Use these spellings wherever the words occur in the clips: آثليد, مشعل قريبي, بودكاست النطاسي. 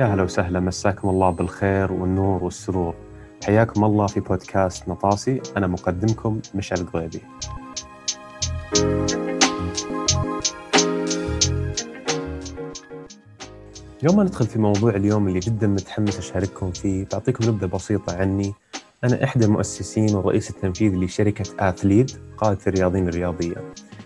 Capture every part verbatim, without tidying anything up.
يا هلا وسهلا، مساكم الله بالخير والنور والسرور. حياكم الله في بودكاست نطاسي، أنا مقدمكم مشعل قريبي. اليوم ما ندخل في موضوع اليوم اللي جدا متحمس أشارككم فيه. بعطيكم نبذة بسيطة عني. أنا إحدى المؤسسين والرئيس التنفيذي لشركة آثليد قائد الرياضيين الرياضية.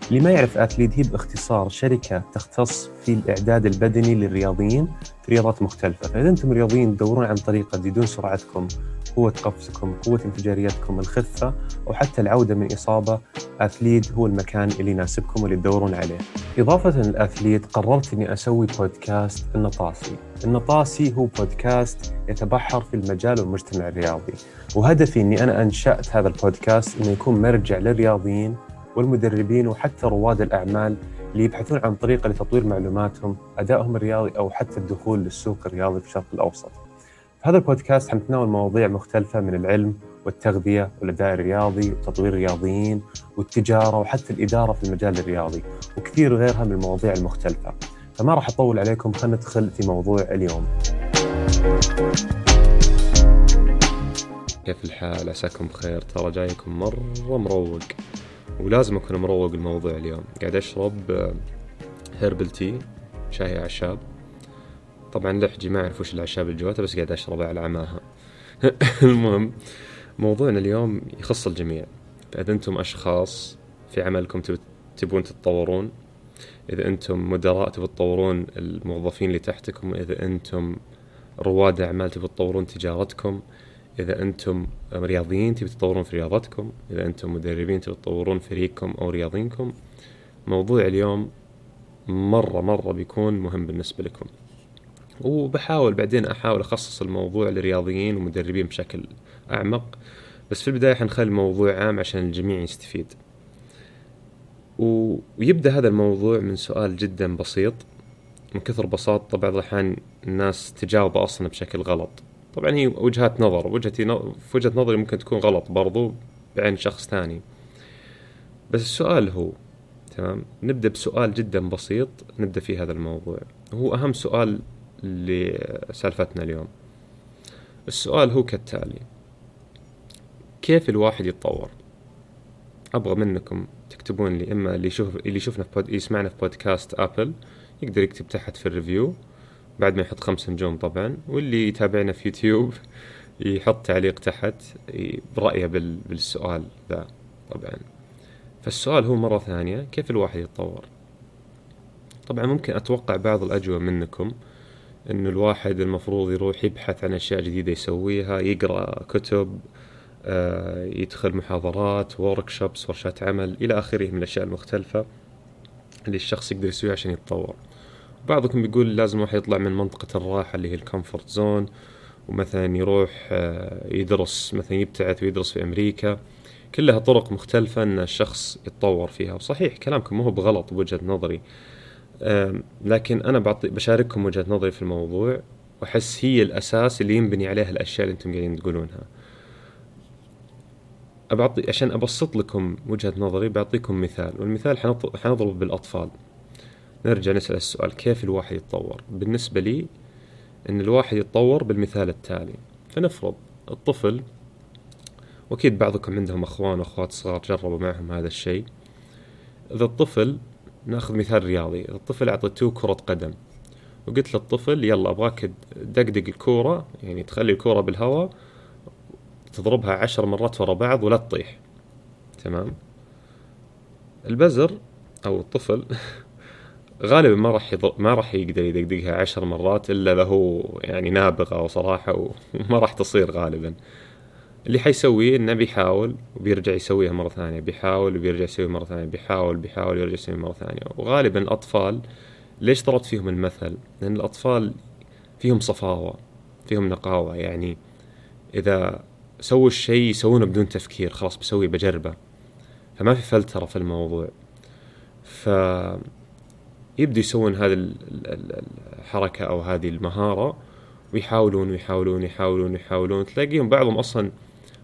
اللي ما يعرف آثليد هي باختصار شركة تختص في الإعداد البدني للرياضيين في رياضات مختلفة. فإذا أنتم رياضيين تدورون عن طريقة تزيدون سرعتكم، قوة قفزكم، قوة انفجاريتكم، الخفة أو حتى العودة من إصابة، آثليد هو المكان اللي يناسبكم واللي تدورون عليه. إضافة لآثليد قررت أني أسوي بودكاست النطاسي. النطاسي هو بودكاست يتبحر في المجال والمجتمع الرياضي، وهدفي أني أنا أنشأت هذا البودكاست أنه يكون مرجع للرياضيين والمدربين وحتى رواد الأعمال اللي يبحثون عن طريقة لتطوير معلوماتهم، أدائهم الرياضي أو حتى الدخول للسوق الرياضي في الشرق الأوسط. في هذا البودكاست حنتناول مواضيع مختلفة من العلم والتغذية والأداء الرياضي وتطوير الرياضيين والتجارة وحتى الإدارة في المجال الرياضي وكثير غيرها من المواضيع المختلفة. فما راح أطول عليكم، خلينا ندخل في موضوع اليوم. كيف الحال؟ عساكم بخير. ترى جايكم مرة مروق، ولازم أكون مروق الموضوع اليوم. قاعد أشرب هيربل تي، شاي أعشاب. طبعاً لحجي ما أعرف وش الأعشاب الجواتها، بس قاعد أشربها على عماها. المهم موضوعنا اليوم يخص الجميع. إذا أنتم أشخاص في عملكم تبون تتطورون، إذا أنتم مدراء تبون تطورون الموظفين اللي تحتكم، إذا أنتم رواد أعمال تبون تطورون تجارتكم، إذا أنتم رياضيين تبون تطورون في رياضتكم، إذا أنتم مدربين تبون تطورون فريقكم أو رياضينكم، موضوع اليوم مرة مرة بيكون مهم بالنسبة لكم. وبحاول بعدين أحاول أخصص الموضوع للرياضيين ومدربين بشكل أعمق، بس في البداية حنخلي الموضوع عام عشان الجميع يستفيد. ويبدأ هذا الموضوع من سؤال جدا بسيط، من كثر بساطة بعض الأحيان الناس تجاوبه أصلا بشكل غلط. طبعا هي وجهات نظر، وجهتي في وجهة نظري ممكن تكون غلط برضو بعين شخص ثاني، بس السؤال هو تمام. نبدأ بسؤال جدا بسيط نبدأ فيه هذا الموضوع، هو أهم سؤال لسالفتنا اليوم. السؤال هو كالتالي: كيف الواحد يتطور؟ أبغى منكم تكتبون لي، إما اللي يشوف اللي يشوفنا في بود... يسمعنا في بودكاست أبل يقدر يكتب تحت في الريفيو بعد ما يحط خمس نجوم طبعا، واللي يتابعنا في يوتيوب يحط تعليق تحت برأيه بال... بالسؤال ذا طبعا. فالسؤال هو مرة ثانية: كيف الواحد يتطور؟ طبعا ممكن أتوقع بعض الأجوبة منكم إنه الواحد المفروض يروح يبحث عن أشياء جديدة يسويها، يقرأ كتب، آه، يدخل محاضرات، وركشوبس، ورشات عمل إلى آخره من الأشياء المختلفة اللي الشخص يقدر يسويها عشان يتطور. بعضكم بيقول لازم واحد يطلع من منطقة الراحة اللي هي الكومفورت زون، ومثلا يروح آه، يدرس، مثلا يبتعث ويدرس في أمريكا. كلها طرق مختلفة إن الشخص يتطور فيها، وصحيح كلامكم مو بغلط بوجهة نظري، لكن أنا بعطي بشارككم وجهة نظري في الموضوع، وأحس هي الأساس اللي ينبني عليها الأشياء اللي أنتم قاعدين تقولونها. أبعطي عشان أبسط لكم وجهة نظري، بعطيكم مثال، والمثال حنضربه بالأطفال. نرجع نسأل السؤال: كيف الواحد يتطور؟ بالنسبة لي إن الواحد يتطور بالمثال التالي. فنفرض الطفل، وأكيد بعضكم عندهم أخوان وأخوات صغار جربوا معهم هذا الشيء. إذا الطفل، ناخذ مثال رياضي، الطفل أعطيته كرة قدم وقلت للطفل يلا أبغاك دقدق الكرة، يعني تخلي الكرة بالهواء تضربها عشر مرات ورا بعض ولا تطيح، تمام. البزر أو الطفل غالبا ما راح يض... ما راح يقدر يدقدقها عشر مرات إلا إذا هو يعني نابغة وصراحة، وما راح تصير غالبا. اللي حيسويه إنه بيحاول وبيرجع يسويها مرة ثانية، بيحاول وبيرجع يسويها مرة ثانية، بيحاول بيحاول ويرجع يسويها مرة ثانية. وغالبا الأطفال، ليش طرت فيهم المثل؟ لأن الأطفال فيهم صفاوة، فيهم نقاوة، يعني إذا سووا الشيء يسوونه بدون تفكير، خلاص بسوي بجربة، فما في فلترة في الموضوع، فيبدو يسوون هذه الحركة أو هذه المهارة ويحاولون ويحاولون ويحاولون ويحاولون. تلاقيهم بعضهم أصلا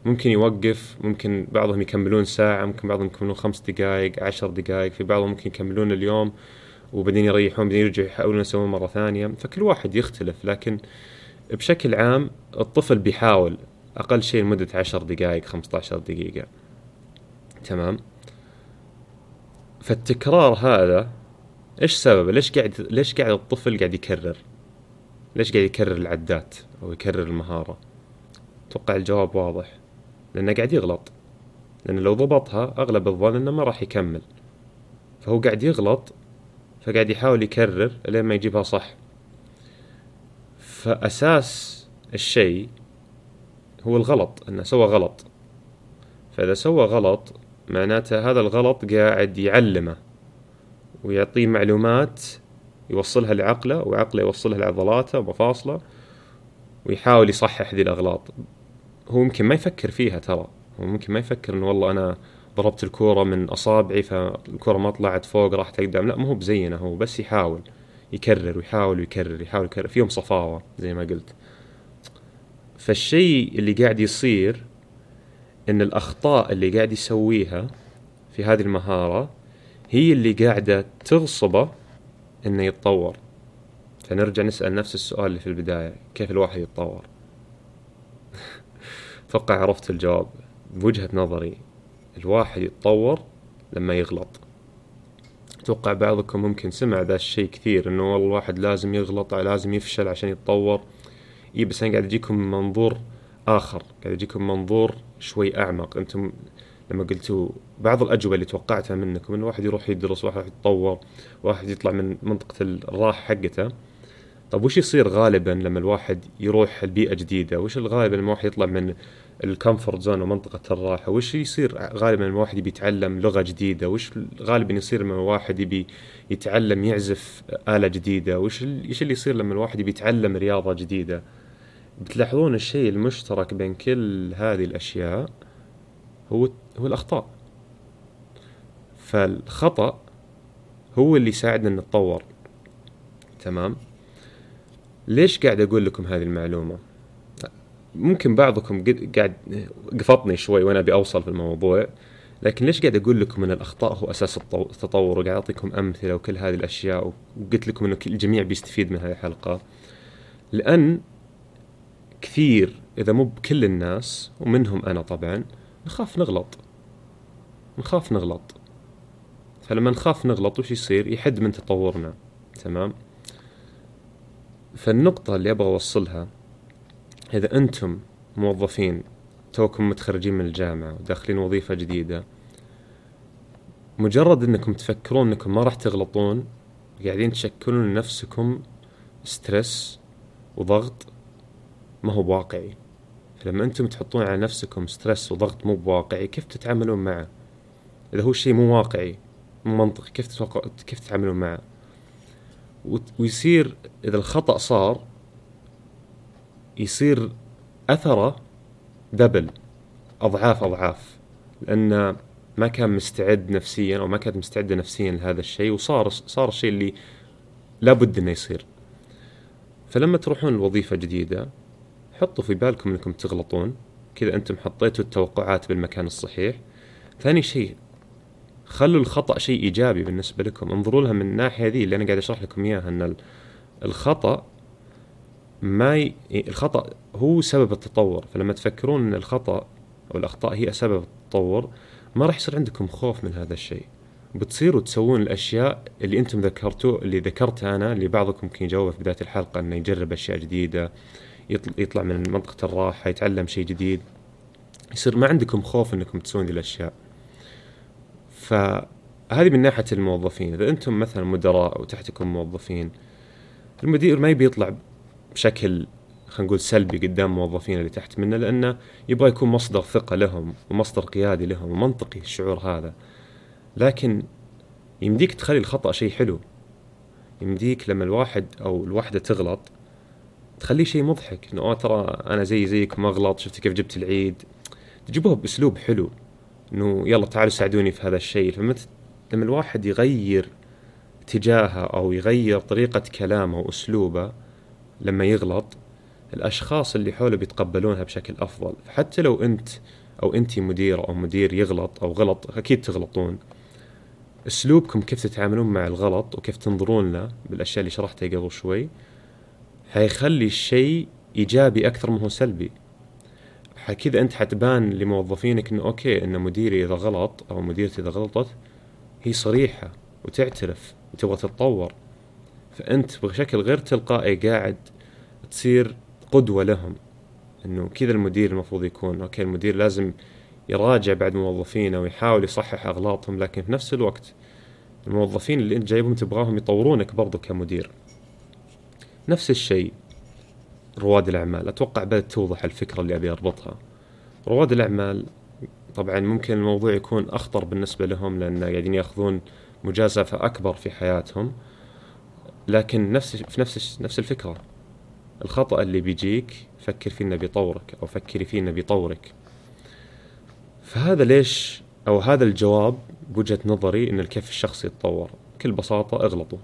ممكن يوقف، ممكن بعضهم يكملون ساعة، ممكن بعضهم يكملون خمس دقائق، عشر دقائق، في بعضهم ممكن يكملون اليوم وبعدين يريحون، بعدين يرجعوا يحاولون يسوون مرة ثانية، فكل واحد يختلف. لكن بشكل عام الطفل بيحاول أقل شيء لمدة عشر دقائق خمسة عشر دقيقة، تمام؟ فالتكرار هذا إيش سببه؟ ليش قاعد ليش قاعد الطفل قاعد يكرر؟ ليش قاعد يكرر العدات أو يكرر المهارة؟ أتوقع الجواب واضح، لأنه قاعد يغلط، لأنه لو ضبطها أغلب الظن أنه ما راح يكمل، فهو قاعد يغلط فقاعد يحاول يكرر لين ما يجيبها صح. فأساس الشيء هو الغلط، أنه سوى غلط، فإذا سوى غلط معناته هذا الغلط قاعد يعلمه ويعطيه معلومات يوصلها لعقله، وعقله يوصلها لعضلاته ومفاصله، ويحاول يصحح هذه الأغلاط. هو ممكن ما يفكر فيها، ترى هو ممكن ما يفكر إنه والله أنا ضربت الكورة من أصابعي فالكورة ما طلعت فوق راح تقدم، لا، ما هو بزينه، هو بس يحاول يكرر ويحاول ويكرر يحاول يكرر، فيهم صفاوة زي ما قلت. فالشيء اللي قاعد يصير إن الأخطاء اللي قاعد يسويها في هذه المهارة هي اللي قاعدة تغصبه إنه يتطور. فنرجع نسأل نفس السؤال اللي في البداية، كيف الواحد يتطور؟ أتوقع عرفت الجواب بوجهة نظري. الواحد يتطور لما يغلط. أتوقع بعضكم ممكن سمع ذا الشيء كثير، إنه والله الواحد لازم يغلط، لازم يفشل عشان يتطور. إيه، بس أنا قاعد أجيكم من منظور آخر، قاعد أجيكم منظور شوي أعمق. أنتم لما قلتوا بعض الأجوبة اللي توقعتها منكم، إن واحد يروح يدرس، واحد يتطور، واحد يطلع من منطقة الراحة حقته، طب وش يصير غالبا لما الواحد يروح البيئة جديدة؟ وش الغالب لما واحد يطلع من الكومفورت زون ومنطقة الراحة؟ وش يصير غالبا لما واحد بيتعلم لغة جديدة؟ وش غالبا يصير لما واحد بي يتعلم يعزف آلة جديدة؟ وش إيش اللي يصير لما الواحد بيتعلم رياضة جديدة؟ بتلاحظون الشيء المشترك بين كل هذه الأشياء هو هو الأخطاء. فالخطأ هو اللي يساعدنا نتطور، تمام؟ ليش قاعد أقول لكم هذه المعلومة؟ ممكن بعضكم قاعد قفطني شوي وأنا بأوصل في الموضوع، لكن ليش قاعد أقول لكم أن الأخطاء هو أساس التطور، وقاعد أعطيكم أمثلة وكل هذه الأشياء، وقلت لكم أن الجميع بيستفيد من هذه الحلقة؟ لأن كثير إذا مو بكل الناس، ومنهم أنا طبعا، نخاف نغلط نخاف نغلط فلما نخاف نغلط وش يصير؟ يحد من تطورنا، تمام؟ فالنقطة اللي أبغى أوصلها، إذا أنتم موظفين توكم متخرجين من الجامعة وداخلين وظيفة جديدة، مجرد أنكم تفكرون أنكم ما راح تغلطون، قاعدين تشكلون لنفسكم ستريس وضغط ما هو واقعي. فلما أنتم تحطون على نفسكم ستريس وضغط مو واقعي، كيف تتعاملون معه؟ إذا هو شيء مو واقعي مو منطقي، كيف تتوقع كيف تتعاملون معه؟ ويصير إذا الخطأ صار يصير أثره دبل، أضعاف أضعاف، لأن ما كان مستعد نفسيا أو ما كانت مستعدة نفسيا لهذا الشيء، وصار صار الشيء اللي لابد إنه يصير. فلما تروحون الوظيفة جديدة، حطوا في بالكم أنكم تغلطون، كذا أنتم حطيتوا التوقعات بالمكان الصحيح. ثاني شيء، خلوا الخطأ شيء إيجابي بالنسبة لكم، انظروا لها من الناحية ذي اللي أنا قاعد أشرح لكم إياها، أن الخطأ ما ي... الخطأ هو سبب التطور. فلما تفكرون أن الخطأ أو الأخطاء هي سبب التطور، ما راح يصير عندكم خوف من هذا الشيء، بتصيروا تسوون الأشياء اللي أنتم ذكرتوا اللي ذكرتها أنا، اللي بعضكم كان يجاوب في بداية الحلقة أنه يجرب أشياء جديدة، يطلع من منطقة الراحة، يتعلم شيء جديد، يصير ما عندكم خوف أنكم تسوون ذي الأشياء. فهذه من ناحية الموظفين. إذا أنتم مثلا مدراء وتحتكم موظفين، المدير ما يبي يطلع بشكل خلينا نقول سلبي قدام موظفين اللي تحت منه، لأنه يبغى يكون مصدر ثقة لهم ومصدر قيادي لهم، ومنطقي الشعور هذا. لكن يمديك تخلي الخطأ شيء حلو، يمديك لما الواحد أو الواحدة تغلط تخليه شيء مضحك، إنه آه ترى أنا زي زيكم أغلط، شفت كيف جبت العيد، تجيبوها بأسلوب حلو، إنه يلا تعالوا ساعدوني في هذا الشيء. فلما لما الواحد يغير اتجاهه أو يغير طريقة كلامه وأسلوبه لما يغلط، الأشخاص اللي حوله بيتقبلونها بشكل أفضل. فحتى لو أنت أو أنتي مدير أو مدير يغلط أو غلط، أكيد تغلطون، أسلوبكم كيف تتعاملون مع الغلط وكيف تنظرون له بالأشياء اللي شرحتها قبل شوي هيخلي الشيء إيجابي أكثر منه سلبي. كذا أنت حتبان لموظفينك إنه أوكي إن مديري إذا غلط أو مديرتي إذا غلطت هي صريحة وتعترف وتبغى تتطور، فأنت بشكل غير تلقائي قاعد تصير قدوة لهم إنه كذا المدير المفروض يكون. أوكي المدير لازم يراجع بعد موظفينه ويحاول يصحح أغلاطهم، لكن في نفس الوقت الموظفين اللي أنت جايبهم تبغاهم يطورونك برضو كمدير. نفس الشيء رواد الأعمال، أتوقع بدأت توضح الفكرة اللي أبي أربطها. رواد الأعمال طبعا ممكن الموضوع يكون أخطر بالنسبة لهم لأن قاعدين يأخذون مجازفة أكبر في حياتهم، لكن نفس في نفس نفس الفكرة، الخطأ اللي بيجيك فكر فيه إنه بيطورك أو فكري فيه إنه بيطورك. فهذا ليش أو هذا الجواب بوجهة نظري إن الكيف الشخصي يتطور بكل بساطة اغلطوا.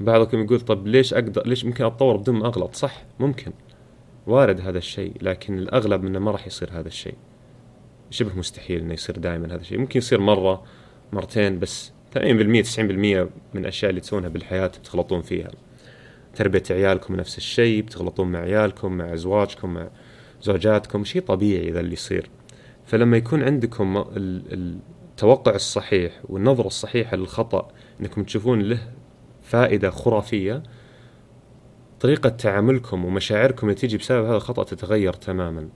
بعضكم يقول طب ليش أقدر ليش ممكن أتطور بدون ما أغلط؟ صح ممكن وارد هذا الشيء، لكن الأغلب منه ما راح يصير هذا الشيء، شبه مستحيل إنه يصير دائما هذا الشيء. ممكن يصير مرة مرتين بس، ثمانين بالمئة تسعين بالمئة من الأشياء اللي تسونها بالحياة بتغلطون فيها. تربية عيالكم نفس الشيء، بتغلطون مع عيالكم مع زواجكم مع زوجاتكم، شيء طبيعي ذا اللي يصير. فلما يكون عندكم التوقع الصحيح والنظرة الصحيحة للخطأ أنكم تشوفون له فائدة خرافية، طريقة تعاملكم ومشاعركم اللي تيجي بسبب هذا الخطأ تتغير تماما.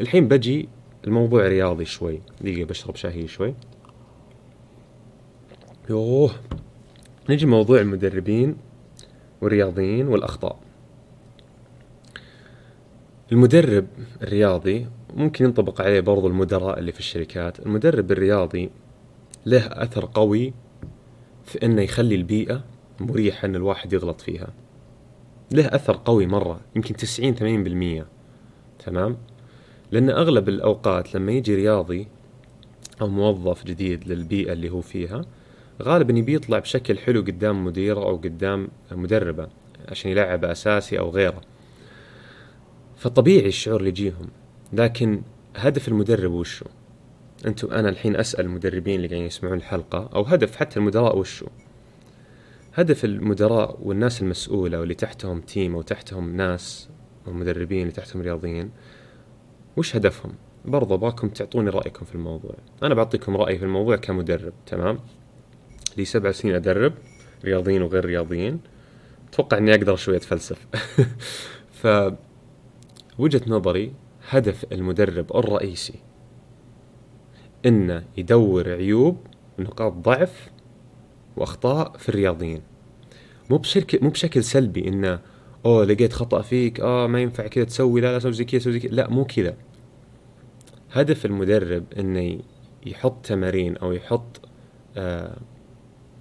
الحين بجي الموضوع رياضي شوي، دقيقة بشرب شاهي شوي. يوه نجي موضوع المدربين والرياضيين والأخطاء. المدرب الرياضي ممكن ينطبق عليه برضو المدراء اللي في الشركات. المدرب الرياضي له أثر قوي في أنه يخلي البيئة مريحة أن الواحد يغلط فيها، له أثر قوي مرة، يمكن تسعين ثمانين بالمئة. تمام؟ لأن أغلب الأوقات لما يجي رياضي أو موظف جديد للبيئة اللي هو فيها غالباً يبي يطلع بشكل حلو قدام مديره أو قدام مدربة عشان يلعب أساسي أو غيره، فطبيعي الشعور اللي يجيهم. لكن هدف المدرب وشو؟ أنتم أنا الحين أسأل المدربين اللي قاعدين يسمعون الحلقة، أو هدف حتى المدراء وشو؟ هدف المدراء والناس المسؤولة واللي تحتهم تيم أو تحتهم ناس ومدربين اللي تحتهم رياضيين وش هدفهم؟ برضو باكم تعطوني رأيكم في الموضوع. أنا بعطيكم رأيي في الموضوع كمدرب. تمام؟ لي سبع سنين أدرب رياضيين وغير رياضيين، أتوقع أني أقدر شوية فلسف. فوجهة نظري هدف المدرب الرئيسي إنه يدور عيوب ونقاط ضعف وأخطاء في الرياضيين، مو بشكل مو بشكل سلبي إنه أوه لقيت خطأ فيك آه ما ينفع كذا تسوي، لا لا سوي زي كذا سوي زي كذا، لا مو كذا. هدف المدرب إنه يحط تمارين أو يحط آه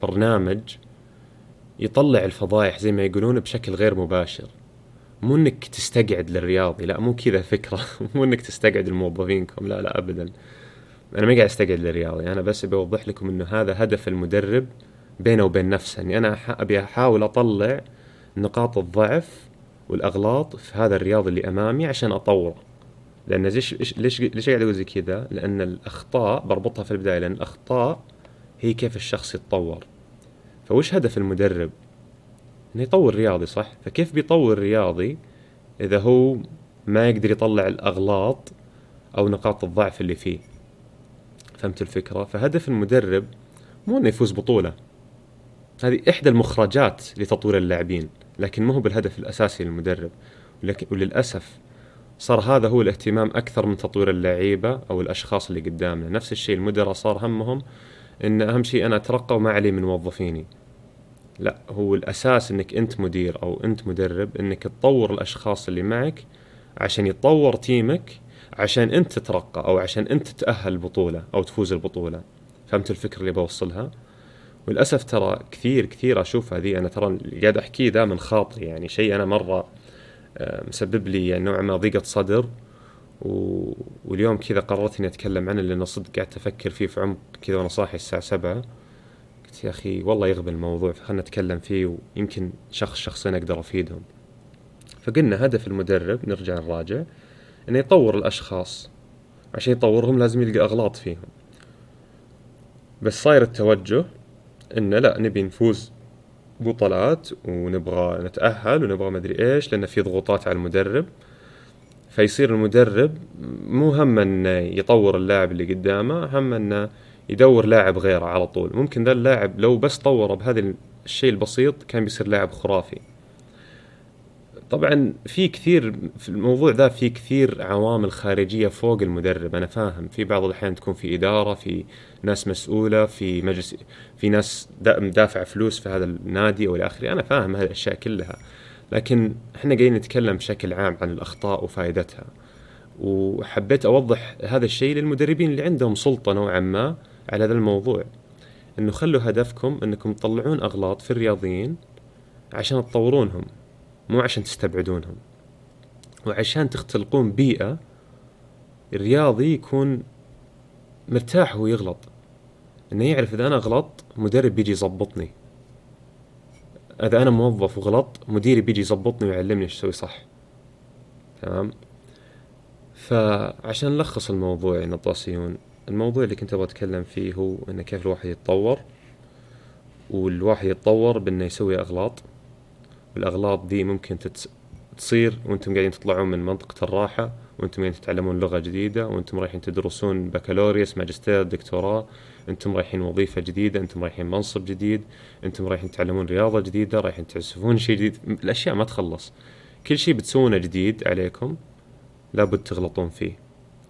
برنامج يطلع الفضايح زي ما يقولون بشكل غير مباشر، مو انك تستقعد للرياضي، لا مو كذا فكرة. مو انك تستقعد الموظفينكم، لا لا أبدا، أنا ما قاعد أستقعد للرياضي، أنا بس بوضح لكم إنه هذا هدف المدرب بينه وبين نفسه، إني أنا أبي أحاول أطلع نقاط الضعف والأغلاط في هذا الرياضي اللي أمامي عشان أطوره. لأن ليش ليش ليش قاعد أقول زي كذا؟ لأن الأخطاء بربطها في البداية، لأن الأخطاء هي كيف الشخص يتطور. فوش هدف المدرب؟ إنه يطور رياضي، صح؟ فكيف بيطور رياضي إذا هو ما يقدر يطلع الأغلاط أو نقاط الضعف اللي فيه؟ فهمت الفكرة؟ فهدف المدرب مو إنه يفوز بطولة، هذه إحدى المخرجات لتطوير اللاعبين، لكن ما هو بالهدف الأساسي للمدرب. وللأسف صار هذا هو الاهتمام أكثر من تطوير اللاعيبة أو الأشخاص اللي قدامنا. نفس الشيء المدراء صار همهم إن أهم شيء أنا أترقى وما علي من موظفيني. لا، هو الأساس إنك أنت مدير أو أنت مدرب إنك تطور الأشخاص اللي معك عشان يتطور تيمك، عشان أنت تترقى أو عشان أنت تتأهل البطولة أو تفوز البطولة. فهمت الفكرة اللي بوصلها؟ والأسف ترى كثير كثير أشوف هذه، أنا ترى قاعد أحكي ذا من خاطري، يعني شيء أنا مرة مسبب لي يعني نوع ما ضيقة صدر، و... واليوم كذا قررت إني أتكلم عنه لأن صدق قاعد أفكر فيه في عمق كذا وأنا صاحي الساعة سبعة. قلت يا أخي والله يغبي الموضوع، فخلنا نتكلم فيه ويمكن شخص شخصين أقدر أفيدهم. فقلنا هدف المدرب نرجع نراجع إنه يطور الأشخاص، عشان يطورهم لازم يلقى أغلاط فيهم. بس صاير التوجه إنه لا، نبي نفوز بطولات ونبغى نتأهل ونبغى مدري إيش، لأن في ضغوطات على المدرب. فيصير المدرب مو هم إنه يطور اللاعب اللي قدامه، هم إنه يدور لاعب غيره على طول. ممكن ذا اللاعب لو بس طوره بهذا الشيء البسيط كان بيصير لاعب خرافي. طبعا في كثير في الموضوع ذا، في كثير عوامل خارجية فوق المدرب. أنا فاهم في بعض الأحيان تكون في إدارة، في ناس مسؤولة، في مجلس، في ناس دافع فلوس في هذا النادي أو الآخري، أنا فاهم هذه الأشياء كلها. لكن إحنا قاعدين نتكلم بشكل عام عن الأخطاء وفائدتها، وحبيت أوضح هذا الشيء للمدربين اللي عندهم سلطة نوعا ما على هذا الموضوع، إنه خلوا هدفكم إنكم تطلعون أغلاط في الرياضيين عشان تطورونهم، مو عشان تستبعدونهم، وعشان تختلقون بيئة الرياضي يكون مرتاح ويغلط، إنه يعرف إذا أنا غلط مدرب بيجي يضبطني، إذا أنا موظف وغلط مديري بيجي يضبطني ويعلمني إيش أسوي صح. تمام. فعشان نلخص الموضوع النطاسيون، الموضوع اللي كنت أبغى أتكلم فيه هو إن كيف الواحد يتطور، والواحد يتطور بإنه يسوي أغلاط، والأغلاط دي ممكن تصير وأنتم قاعدين تطلعون من منطقة الراحة، وأنتم قاعدين تتعلمون لغة جديدة، وأنتم رايحين تدرسون بكالوريوس، ماجستير، دكتوراه، أنتم رايحين وظيفة جديدة، أنتم رايحين منصب جديد، أنتم رايحين تعلمون رياضة جديدة، رايحين تعزفون شيء جديد، الأشياء ما تخلص. كل شيء بتسوونه جديد عليكم لابد تغلطون فيه.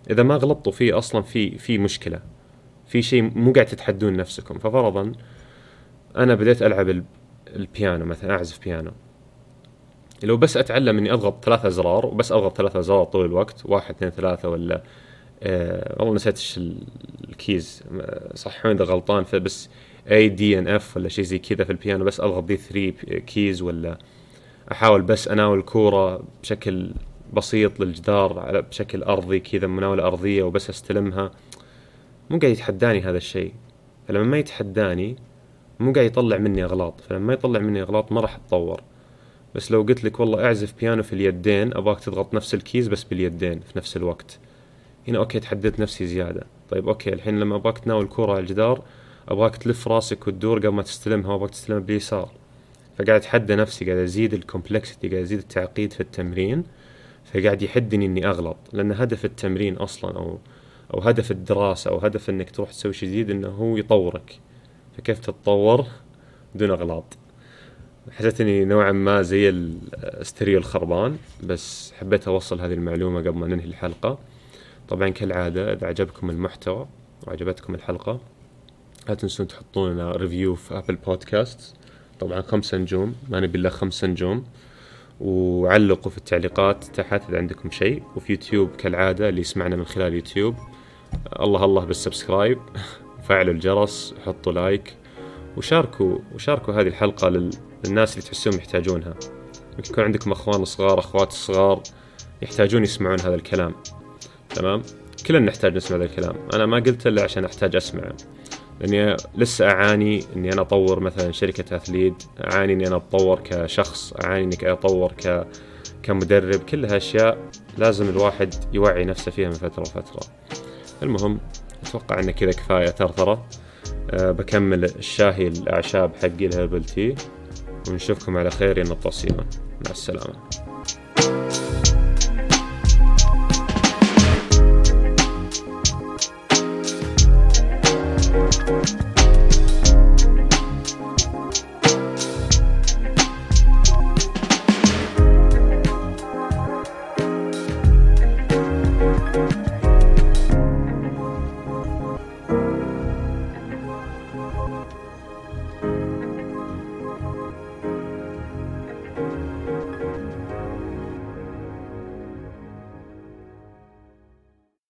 إذا ما غلطتوا فيه أصلا في في مشكلة، في شيء مو قاعد تتحدون نفسكم. ففرضا أنا بديت ألعب البيانو مثلا، أعزف بيانو، لو بس أتعلم إني أضغط ثلاثة أزرار وبس أضغط ثلاثة أزرار طول الوقت، واحد اثنين ثلاثة، ولا آه والله نسيتش الكيز، صحوني إذا غلطان، فبس A D N F ولا شيء زي كذا في البيانو، بس أضغط دي ثري كيز، ولا أحاول بس أناول الكورة بشكل بسيط للجدار على بشكل أرضي كذا، مناولة أرضية وبس أستلمها. مو قاعد يتحداني هذا الشيء، فلما ما يتحداني مو قاعد يطلع مني أغلاط، فلما ما يطلع مني أغلاط ما راح أتطور. بس لو قلت لك والله أعزف بيانو في اليدين، أباك تضغط نفس الكيز بس باليدين في نفس الوقت، هنا أوكي تحددت نفسي زيادة. طيب أوكي، الحين لما أباك تناول الكرة على الجدار أباك تلف راسك وتدور قبل ما تستلمها، أباك تستلمها باليسار. فقاعد أتحدى نفسي، قاعد أزيد الكومبلكسيتي، قاعد أزيد التعقيد في التمرين، فقاعد يحدني إني أغلط. لأن هدف التمرين أصلا أو أو هدف الدراسة أو هدف إنك تروح تسوي شيء جديد إنه هو يطورك، فكيف تتطور دون أغلاط؟ حسيتني نوعا ما زي الاستريو الخربان، بس حبيت أوصل هذه المعلومة قبل ما ننهي الحلقة. طبعا كالعادة إذا عجبكم المحتوى وعجبتكم الحلقة لا تنسون تحطون لنا ريفيو في أبل بودكاست، طبعا خمسة نجوم، ما نبي إلا خمسة نجوم، وعلقوا في التعليقات تحت إذا عندكم شيء. وفي يوتيوب كالعادة اللي يسمعنا من خلال يوتيوب، الله الله بالسبسكرايب، فعلوا الجرس، حطوا لايك، وشاركوا وشاركوا هذه الحلقة لل الناس اللي تحسون يحتاجونها. ممكن يكون عندكم أخوان صغار، أخوات صغار يحتاجون يسمعون هذا الكلام. تمام، كلنا نحتاج نسمع هذا الكلام. أنا ما قلت إلا عشان أحتاج أسمعه، لأني لسه أعاني إني أنا أطور مثلا شركة آثليد، أعاني إني أنا أتطور كشخص، أعاني إني أتطور ك... كمدرب. كل هالأشياء لازم الواحد يوعي نفسه فيها من فترة وفترة. المهم أتوقع أن كذا كفاية ثرثرة. أه بكمل الشاهي الأعشاب حقي الهربل تي، ونشوفكم على خير يا نطاسيون. مع السلامة.